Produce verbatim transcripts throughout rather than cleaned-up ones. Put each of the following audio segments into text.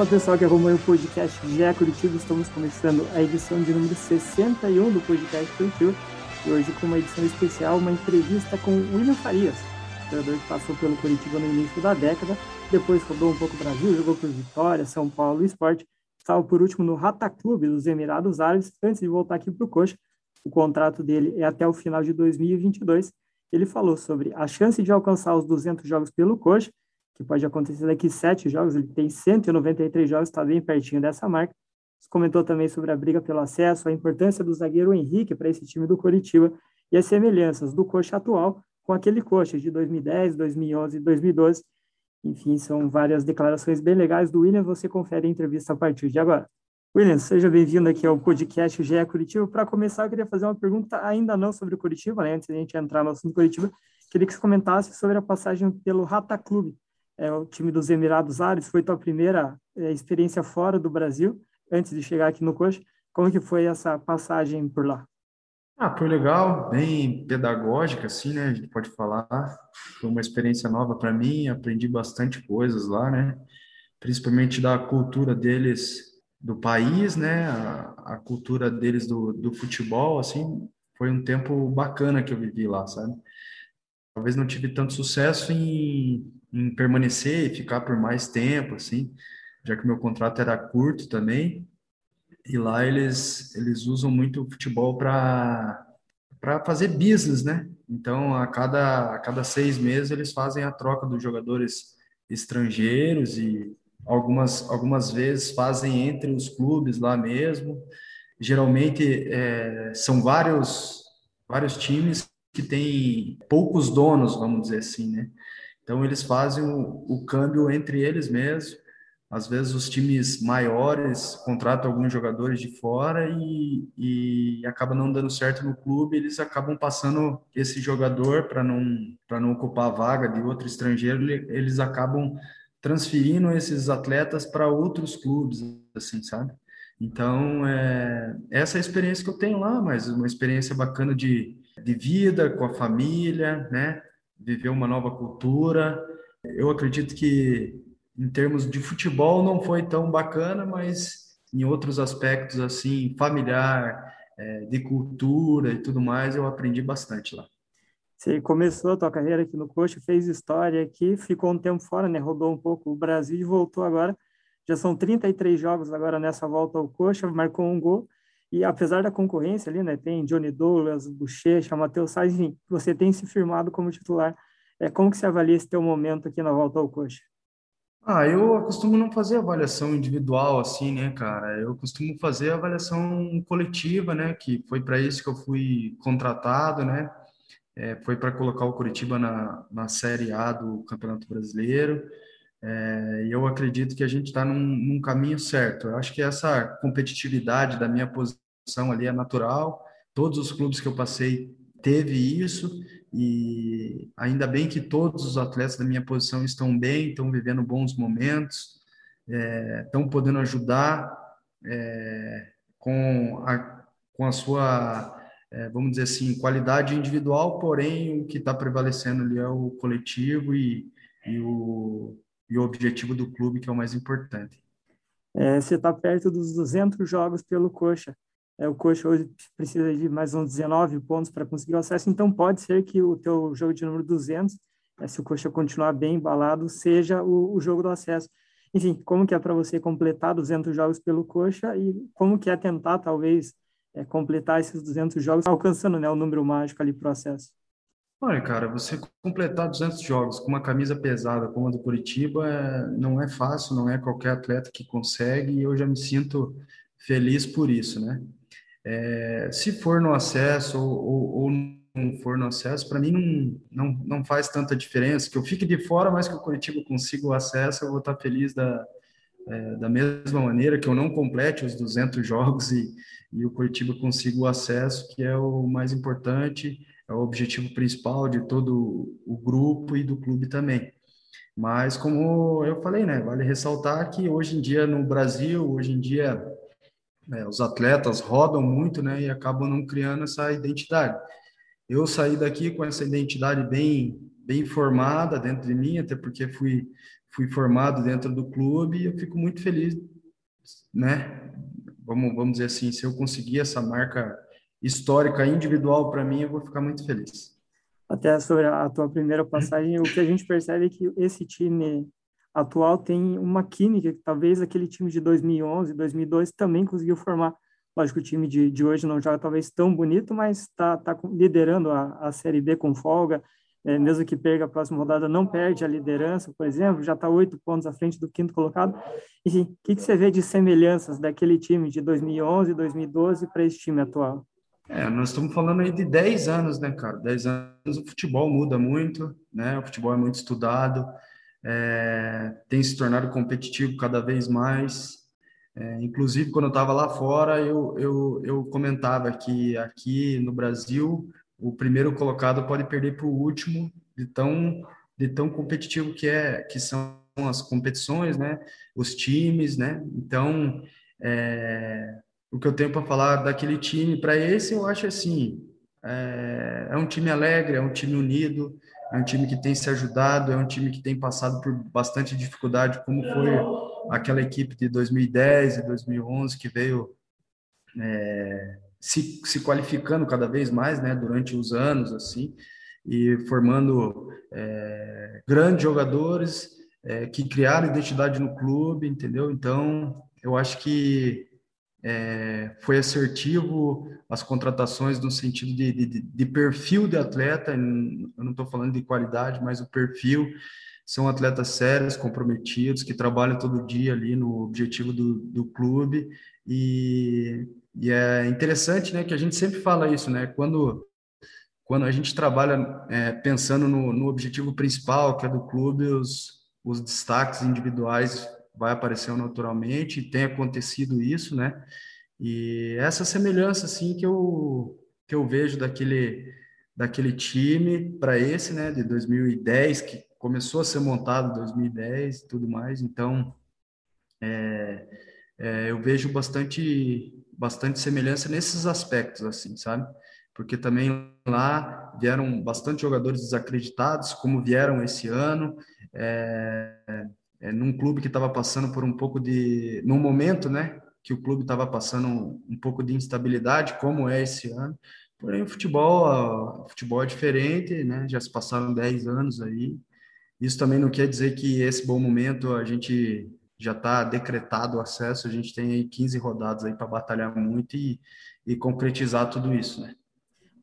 Fala pessoal que acompanha o podcast G E Coritiba, estamos começando a edição de número sessenta e um do podcast Coritiba e hoje com uma edição especial, uma entrevista com William Farias, jogador que passou pelo Coritiba no início da década, depois rodou um pouco o Brasil, jogou por Vitória, São Paulo e Sport, estava por último no Rata Clube dos Emirados Árabes, antes de voltar aqui para o Buchecha. O contrato dele é até o final de dois mil e vinte e dois. Ele falou sobre a chance de alcançar os duzentos jogos pelo Buchecha, que pode acontecer daqui sete jogos, ele tem cento e noventa e três jogos, está bem pertinho dessa marca. Comentou também sobre a briga pelo acesso, a importância do zagueiro Henrique para esse time do Coritiba e as semelhanças do Buchecha atual com aquele Buchecha de dois mil e dez, dois mil e onze e dois mil e doze. Enfim, são várias declarações bem legais do William, você confere a entrevista a partir de agora. William, seja bem-vindo aqui ao podcast G E Coritiba. Para começar, eu queria fazer uma pergunta ainda não sobre o Coritiba, né? Antes de a gente entrar no assunto do Coritiba, queria que você comentasse sobre a passagem pelo Rata Clube, é, o time dos Emirados Árabes. Foi tua primeira é, experiência fora do Brasil, antes de chegar aqui no Buchecha. Como que foi essa passagem por lá? Ah, foi legal, bem pedagógica, assim, né? A gente pode falar. Foi uma experiência nova para mim, aprendi bastante coisas lá, né? Principalmente da cultura deles, do país, né? A, a cultura deles do, do futebol, assim, foi um tempo bacana que eu vivi lá, sabe? Talvez não tive tanto sucesso em, em permanecer e ficar por mais tempo, assim, já que meu contrato era curto também. E lá eles, eles usam muito o futebol para para fazer business, né? Então, a cada, a cada seis meses eles fazem a troca dos jogadores estrangeiros e Algumas, algumas vezes fazem entre os clubes lá mesmo. Geralmente é, são vários, vários times que têm poucos donos, vamos dizer assim, né? Então eles fazem o, o câmbio entre eles mesmo. Às vezes os times maiores contratam alguns jogadores de fora e, e acaba não dando certo no clube, eles acabam passando esse jogador para não, para não ocupar a vaga de outro estrangeiro, eles acabam transferindo esses atletas para outros clubes, assim, sabe? Então, é, essa é a experiência que eu tenho lá, mas uma experiência bacana de, de vida, com a família, né? Viver uma nova cultura. Eu acredito que, em termos de futebol, não foi tão bacana, mas em outros aspectos, assim, familiar, é, de cultura e tudo mais, eu aprendi bastante lá. Você começou a tua carreira aqui no Buchecha, fez história aqui, ficou um tempo fora, né? Rodou um pouco o Brasil e voltou agora. Já são trinta e três jogos agora nessa volta ao Buchecha, marcou um gol. E apesar da concorrência ali, né? Tem Johnny Douglas, Buchecha, Matheus Sainz, enfim, você tem se firmado como titular. É, como que você avalia esse teu momento aqui na volta ao Buchecha? Ah, eu costumo não fazer avaliação individual assim, né, cara? Eu costumo fazer avaliação coletiva, né? Que foi para isso que eu fui contratado, né? É, foi para colocar o Coritiba na, na Série A do Campeonato Brasileiro. É, e eu acredito que a gente está num, num caminho certo. Eu acho que essa competitividade da minha posição ali é natural. Todos os clubes que eu passei teve isso. E ainda bem que todos os atletas da minha posição estão bem, estão vivendo bons momentos, é, estão podendo ajudar é, com, a, com a sua... É, vamos dizer assim, qualidade individual, porém o que está prevalecendo ali é o coletivo e, e, o, e o objetivo do clube, que é o mais importante. É, você está perto dos duzentos jogos pelo Buchecha. É, o Buchecha hoje precisa de mais uns dezenove pontos para conseguir o acesso, então pode ser que o teu jogo de número duzentos, é, se o Buchecha continuar bem embalado, seja o, o jogo do acesso. Enfim, como que é para você completar duzentos jogos pelo Buchecha e como que é tentar, talvez, É completar esses duzentos jogos, alcançando, né, o número mágico ali pro acesso? Olha, cara, você completar duzentos jogos com uma camisa pesada como a do Coritiba não é fácil, não é qualquer atleta que consegue, e eu já me sinto feliz por isso, né? É, se for no acesso ou, ou, ou não for no acesso, para mim não, não, não faz tanta diferença. Que eu fique de fora, mas que o Coritiba consiga o acesso, eu vou estar feliz da... É, da mesma maneira que eu não complete os duzentos jogos e, e o Coritiba consiga o acesso, que é o mais importante, é o objetivo principal de todo o grupo e do clube também. Mas como eu falei, né, vale ressaltar que hoje em dia no Brasil, hoje em dia é, os atletas rodam muito, né, e acabam não criando essa identidade. Eu saí daqui com essa identidade bem, bem formada dentro de mim, até porque fui... fui formado dentro do clube e eu fico muito feliz, né? Vamos, vamos dizer assim, se eu conseguir essa marca histórica individual para mim, eu vou ficar muito feliz. Até sobre a tua primeira passagem, o que a gente percebe é que esse time atual tem uma química que talvez aquele time de dois mil e onze, dois mil e doze também conseguiu formar. Lógico que o time de, de hoje não joga talvez tão bonito, mas está tá liderando a, a Série B com folga. É, mesmo que perca a próxima rodada, não perde a liderança, por exemplo, já está oito pontos à frente do quinto colocado. Enfim, o que, que você vê de semelhanças daquele time de dois mil e onze, dois mil e doze para esse time atual? É, nós estamos falando aí de dez anos, né, cara? dez anos, o futebol muda muito, né? O futebol é muito estudado, é, tem se tornado competitivo cada vez mais. É, inclusive, quando eu estava lá fora, eu, eu, eu comentava que aqui no Brasil o primeiro colocado pode perder para o último, de tão, de tão competitivo que, é, que são as competições, né? Os times, né? Então, é, o que eu tenho para falar daquele time, para esse, eu acho assim, é, é um time alegre, é um time unido, é um time que tem se ajudado, é um time que tem passado por bastante dificuldade, como foi aquela equipe de dois mil e dez e dois mil e onze que veio... É, Se, se qualificando cada vez mais, né, durante os anos, assim, e formando é, grandes jogadores é, que criaram identidade no clube, entendeu? Então, eu acho que é, foi assertivo as contratações no sentido de, de, de perfil de atleta, eu não estou falando de qualidade, mas o perfil, são atletas sérios, comprometidos, que trabalham todo dia ali no objetivo do, do clube, e... E é interessante, né, que a gente sempre fala isso, né? Quando, quando a gente trabalha é, pensando no, no objetivo principal, que é do clube, os, os destaques individuais vai aparecer naturalmente, e tem acontecido isso, né? E essa semelhança, assim, que eu, que eu vejo daquele, daquele time para esse, né, de dois mil e dez, que começou a ser montado em dois mil e dez e tudo mais. Então, é, é, eu vejo bastante... bastante semelhança nesses aspectos, assim, sabe? Porque também lá vieram bastante jogadores desacreditados, como vieram esse ano, é, é, num clube que estava passando por um pouco de... num momento, né, que o clube estava passando um, um pouco de instabilidade, como é esse ano. Porém, o futebol, o futebol é diferente, né? Já se passaram dez anos aí. Isso também não quer dizer que esse bom momento a gente... já está decretado o acesso, a gente tem aí quinze rodadas aí para batalhar muito e, e concretizar tudo isso, né?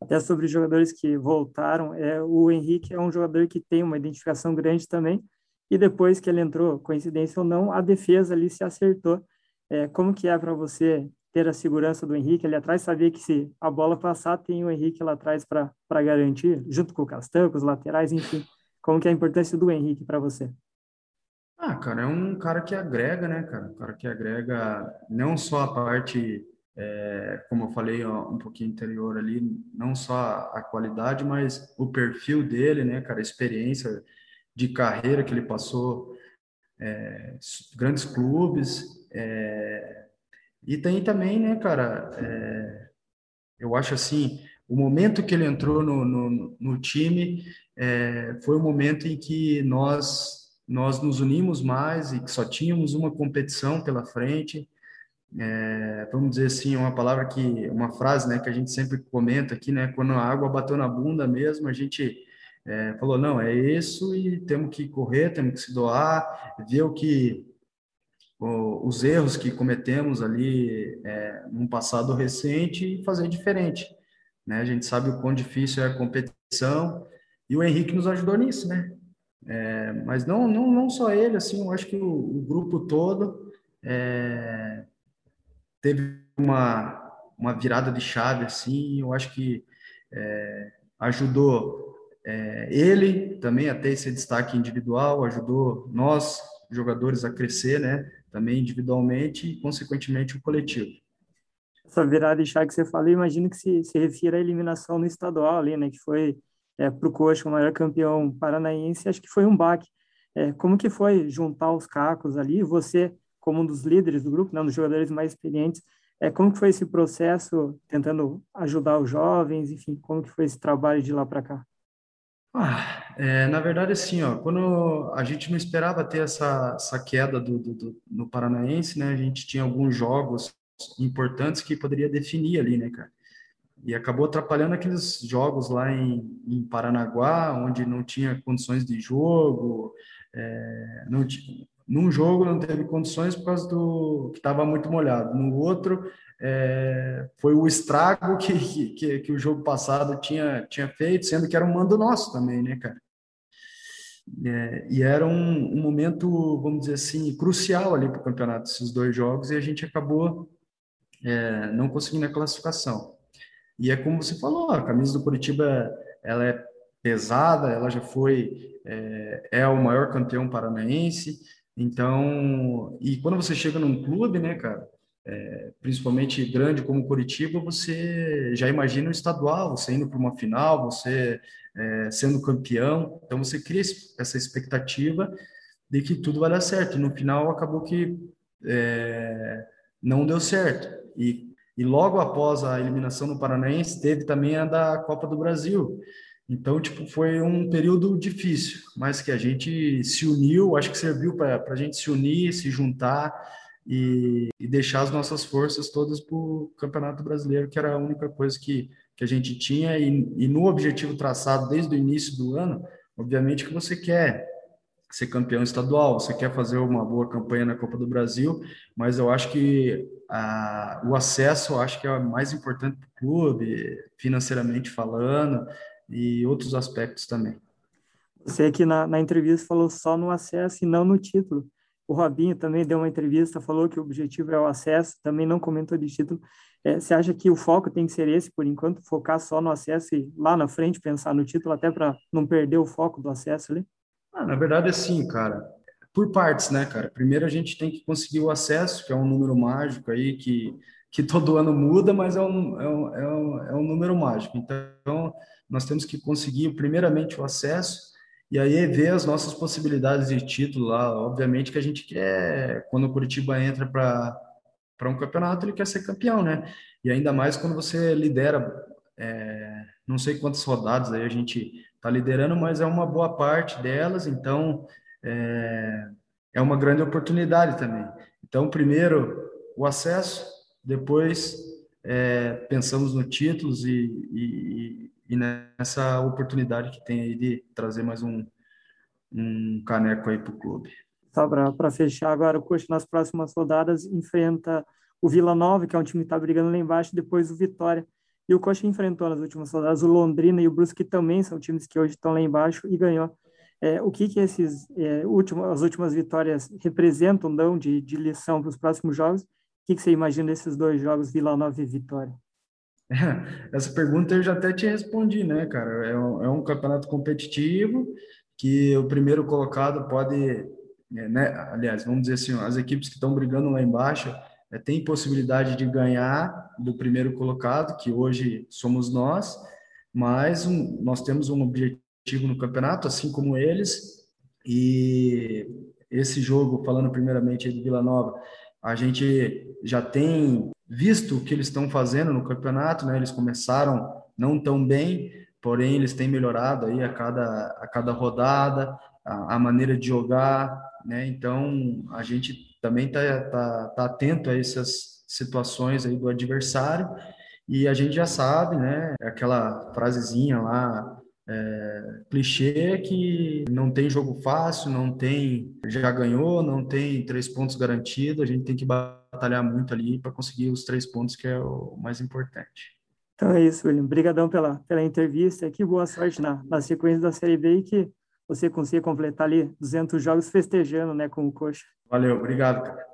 Até sobre os jogadores que voltaram, é, o Henrique é um jogador que tem uma identificação grande também, e depois que ele entrou, coincidência ou não, a defesa ali se acertou. É, como que é para você ter a segurança do Henrique ali atrás, saber que se a bola passar, tem o Henrique lá atrás para garantir, junto com o Castanho, com os laterais, enfim. Como que é a importância do Henrique para você? Ah, cara, é um cara que agrega, né, cara? Um cara que agrega não só a parte, é, como eu falei ó, um pouquinho anterior ali, não só a qualidade, mas o perfil dele, né, cara? A experiência de carreira que ele passou, é, grandes clubes. É, e tem também, né, cara? É, eu acho assim, o momento que ele entrou no, no, no time é, foi o momento em que nós... nós nos unimos mais e que só tínhamos uma competição pela frente, é, vamos dizer assim, uma palavra que, uma frase, né, que a gente sempre comenta aqui, né, quando a água bateu na bunda mesmo, a gente é, falou, não, é isso e temos que correr, temos que se doar, ver o que, o, os erros que cometemos ali é, num passado recente e fazer diferente, né, a gente sabe o quão difícil é a competição e o Henrique nos ajudou nisso, né. É, mas não, não, não só ele, assim, eu acho que o, o grupo todo é, teve uma, uma virada de chave, assim, eu acho que é, ajudou é, ele também a ter esse destaque individual, ajudou nós, jogadores, a crescer, né, também individualmente e, consequentemente, o coletivo. Essa virada de chave que você falou, imagino que se, se refira à eliminação no estadual ali, né, que foi... É, para o Coxa, o maior campeão paranaense, acho que foi um baque. É, como que foi juntar os cacos ali? Você, como um dos líderes do grupo, né, um dos jogadores mais experientes, é, como que foi esse processo, tentando ajudar os jovens, enfim, como que foi esse trabalho de lá para cá? Ah, é, na verdade, assim, ó, quando a gente não esperava ter essa, essa queda do, do, do, no Paranaense, né? A gente tinha alguns jogos importantes que poderia definir ali, né, cara? E acabou atrapalhando aqueles jogos lá em, em Paranaguá, onde não tinha condições de jogo. É, não tinha, num jogo não teve condições por causa do que estava muito molhado. No outro, é, foi o estrago que, que, que o jogo passado tinha, tinha feito, sendo que era um mando nosso também, né, cara? É, e era um, um momento, vamos dizer assim, crucial ali para o campeonato, esses dois jogos, e a gente acabou é, não conseguindo a classificação. E é como você falou, a camisa do Coritiba, ela é pesada, ela já foi, é, é o maior campeão paranaense, então, e quando você chega num clube, né, cara, é, principalmente grande como o Coritiba, você já imagina o estadual, você indo para uma final, você é, sendo campeão, então você cria essa expectativa de que tudo vai dar certo, e no final acabou que é, não deu certo, e, e logo após a eliminação do Paranaense, teve também a da Copa do Brasil, então tipo, foi um período difícil, mas que a gente se uniu, acho que serviu para a gente se unir, se juntar, E, e deixar as nossas forças todas para o Campeonato Brasileiro, que era a única coisa que, que a gente tinha, e, e no objetivo traçado desde o início do ano, obviamente que você quer ser campeão estadual, você quer fazer uma boa campanha na Copa do Brasil, mas eu acho que a, o acesso eu acho que é mais importante para o clube, financeiramente falando, e outros aspectos também. Você aqui na, na entrevista falou só no acesso e não no título. O Robinho também deu uma entrevista, falou que o objetivo é o acesso, também não comentou de título. É, você acha que o foco tem que ser esse, por enquanto, focar só no acesso e lá na frente pensar no título, até para não perder o foco do acesso ali? Ah, na verdade, é sim, cara. Por partes, né, cara? Primeiro a gente tem que conseguir o acesso, que é um número mágico aí, que, que todo ano muda, mas é um, é um, é um, é um número mágico. Então, nós temos que conseguir, primeiramente, o acesso. E aí ver as nossas possibilidades de título lá, obviamente que a gente quer, quando o Coritiba entra para um campeonato, ele quer ser campeão, né? E ainda mais quando você lidera, é, não sei quantas rodadas aí a gente está liderando, mas é uma boa parte delas, então é, é uma grande oportunidade também. Então, primeiro o acesso, depois é, pensamos no títulos e, e e nessa oportunidade que tem aí de trazer mais um, um caneco aí para o clube. Só para fechar agora, o Coxa nas próximas rodadas enfrenta o Vila Nova, que é um time que está brigando lá embaixo, depois o Vitória. E o Coxa enfrentou nas últimas rodadas o Londrina e o Brusque, que também são times que hoje estão lá embaixo, e ganhou. É, o que, que esses, é, últimos, as últimas vitórias representam, dão de, de lição para os próximos jogos? O que, que você imagina desses dois jogos, Vila Nova e Vitória? Essa pergunta eu já até te respondi, né, cara? É um, é um campeonato competitivo que o primeiro colocado pode, né? Aliás, vamos dizer assim, as equipes que estão brigando lá embaixo é, têm possibilidade de ganhar do primeiro colocado, que hoje somos nós, mas um, nós temos um objetivo no campeonato, assim como eles, e esse jogo, falando primeiramente de Vila Nova, a gente já tem visto o que eles estão fazendo no campeonato, né? Eles começaram não tão bem, porém eles têm melhorado aí a cada, a cada rodada, a, a maneira de jogar, né? Então a gente também está tá, tá atento a essas situações aí do adversário, e a gente já sabe, né? Aquela frasezinha lá, é, clichê, que não tem jogo fácil, não tem já ganhou, não tem três pontos garantidos, a gente tem que batalhar muito ali para conseguir os três pontos, que é o mais importante. Então é isso, William, brigadão pela, pela entrevista, que boa sorte na, na sequência da Série B, e que você consiga completar ali duzentos jogos festejando, né, com o Coxa. Valeu, obrigado, cara.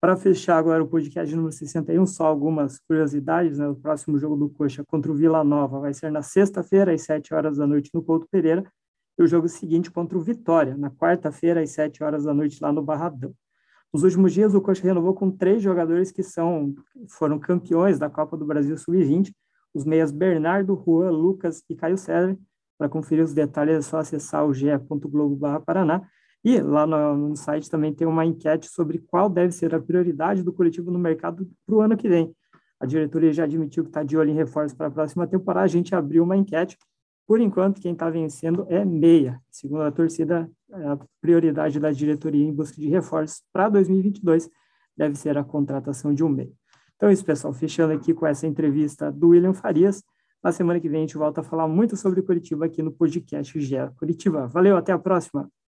Para fechar agora o podcast número sessenta e um, só algumas curiosidades, né? O próximo jogo do Coxa contra o Vila Nova vai ser na sexta-feira, às sete horas da noite, no Couto Pereira, e o jogo seguinte contra o Vitória, na quarta-feira, às sete horas da noite, lá no Barradão. Nos últimos dias, o Coxa renovou com três jogadores que são, foram campeões da Copa do Brasil sub vinte, os meias Bernardo Rua, Lucas e Caio Cedre. Para conferir os detalhes é só acessar o g e ponto globo barra Paraná. E lá no, no site também tem uma enquete sobre qual deve ser a prioridade do Coritiba no mercado para o ano que vem. A diretoria já admitiu que está de olho em reforços para a próxima temporada. A gente abriu uma enquete Por enquanto, quem está vencendo é meia, segundo a torcida. A prioridade da diretoria em busca de reforços para dois mil e vinte e dois deve ser a contratação de um meia. Então é isso, pessoal, fechando aqui com essa entrevista do William Farias. Na semana que vem a gente volta a falar muito sobre Coritiba aqui no podcast G E Coritiba. Valeu, até a próxima!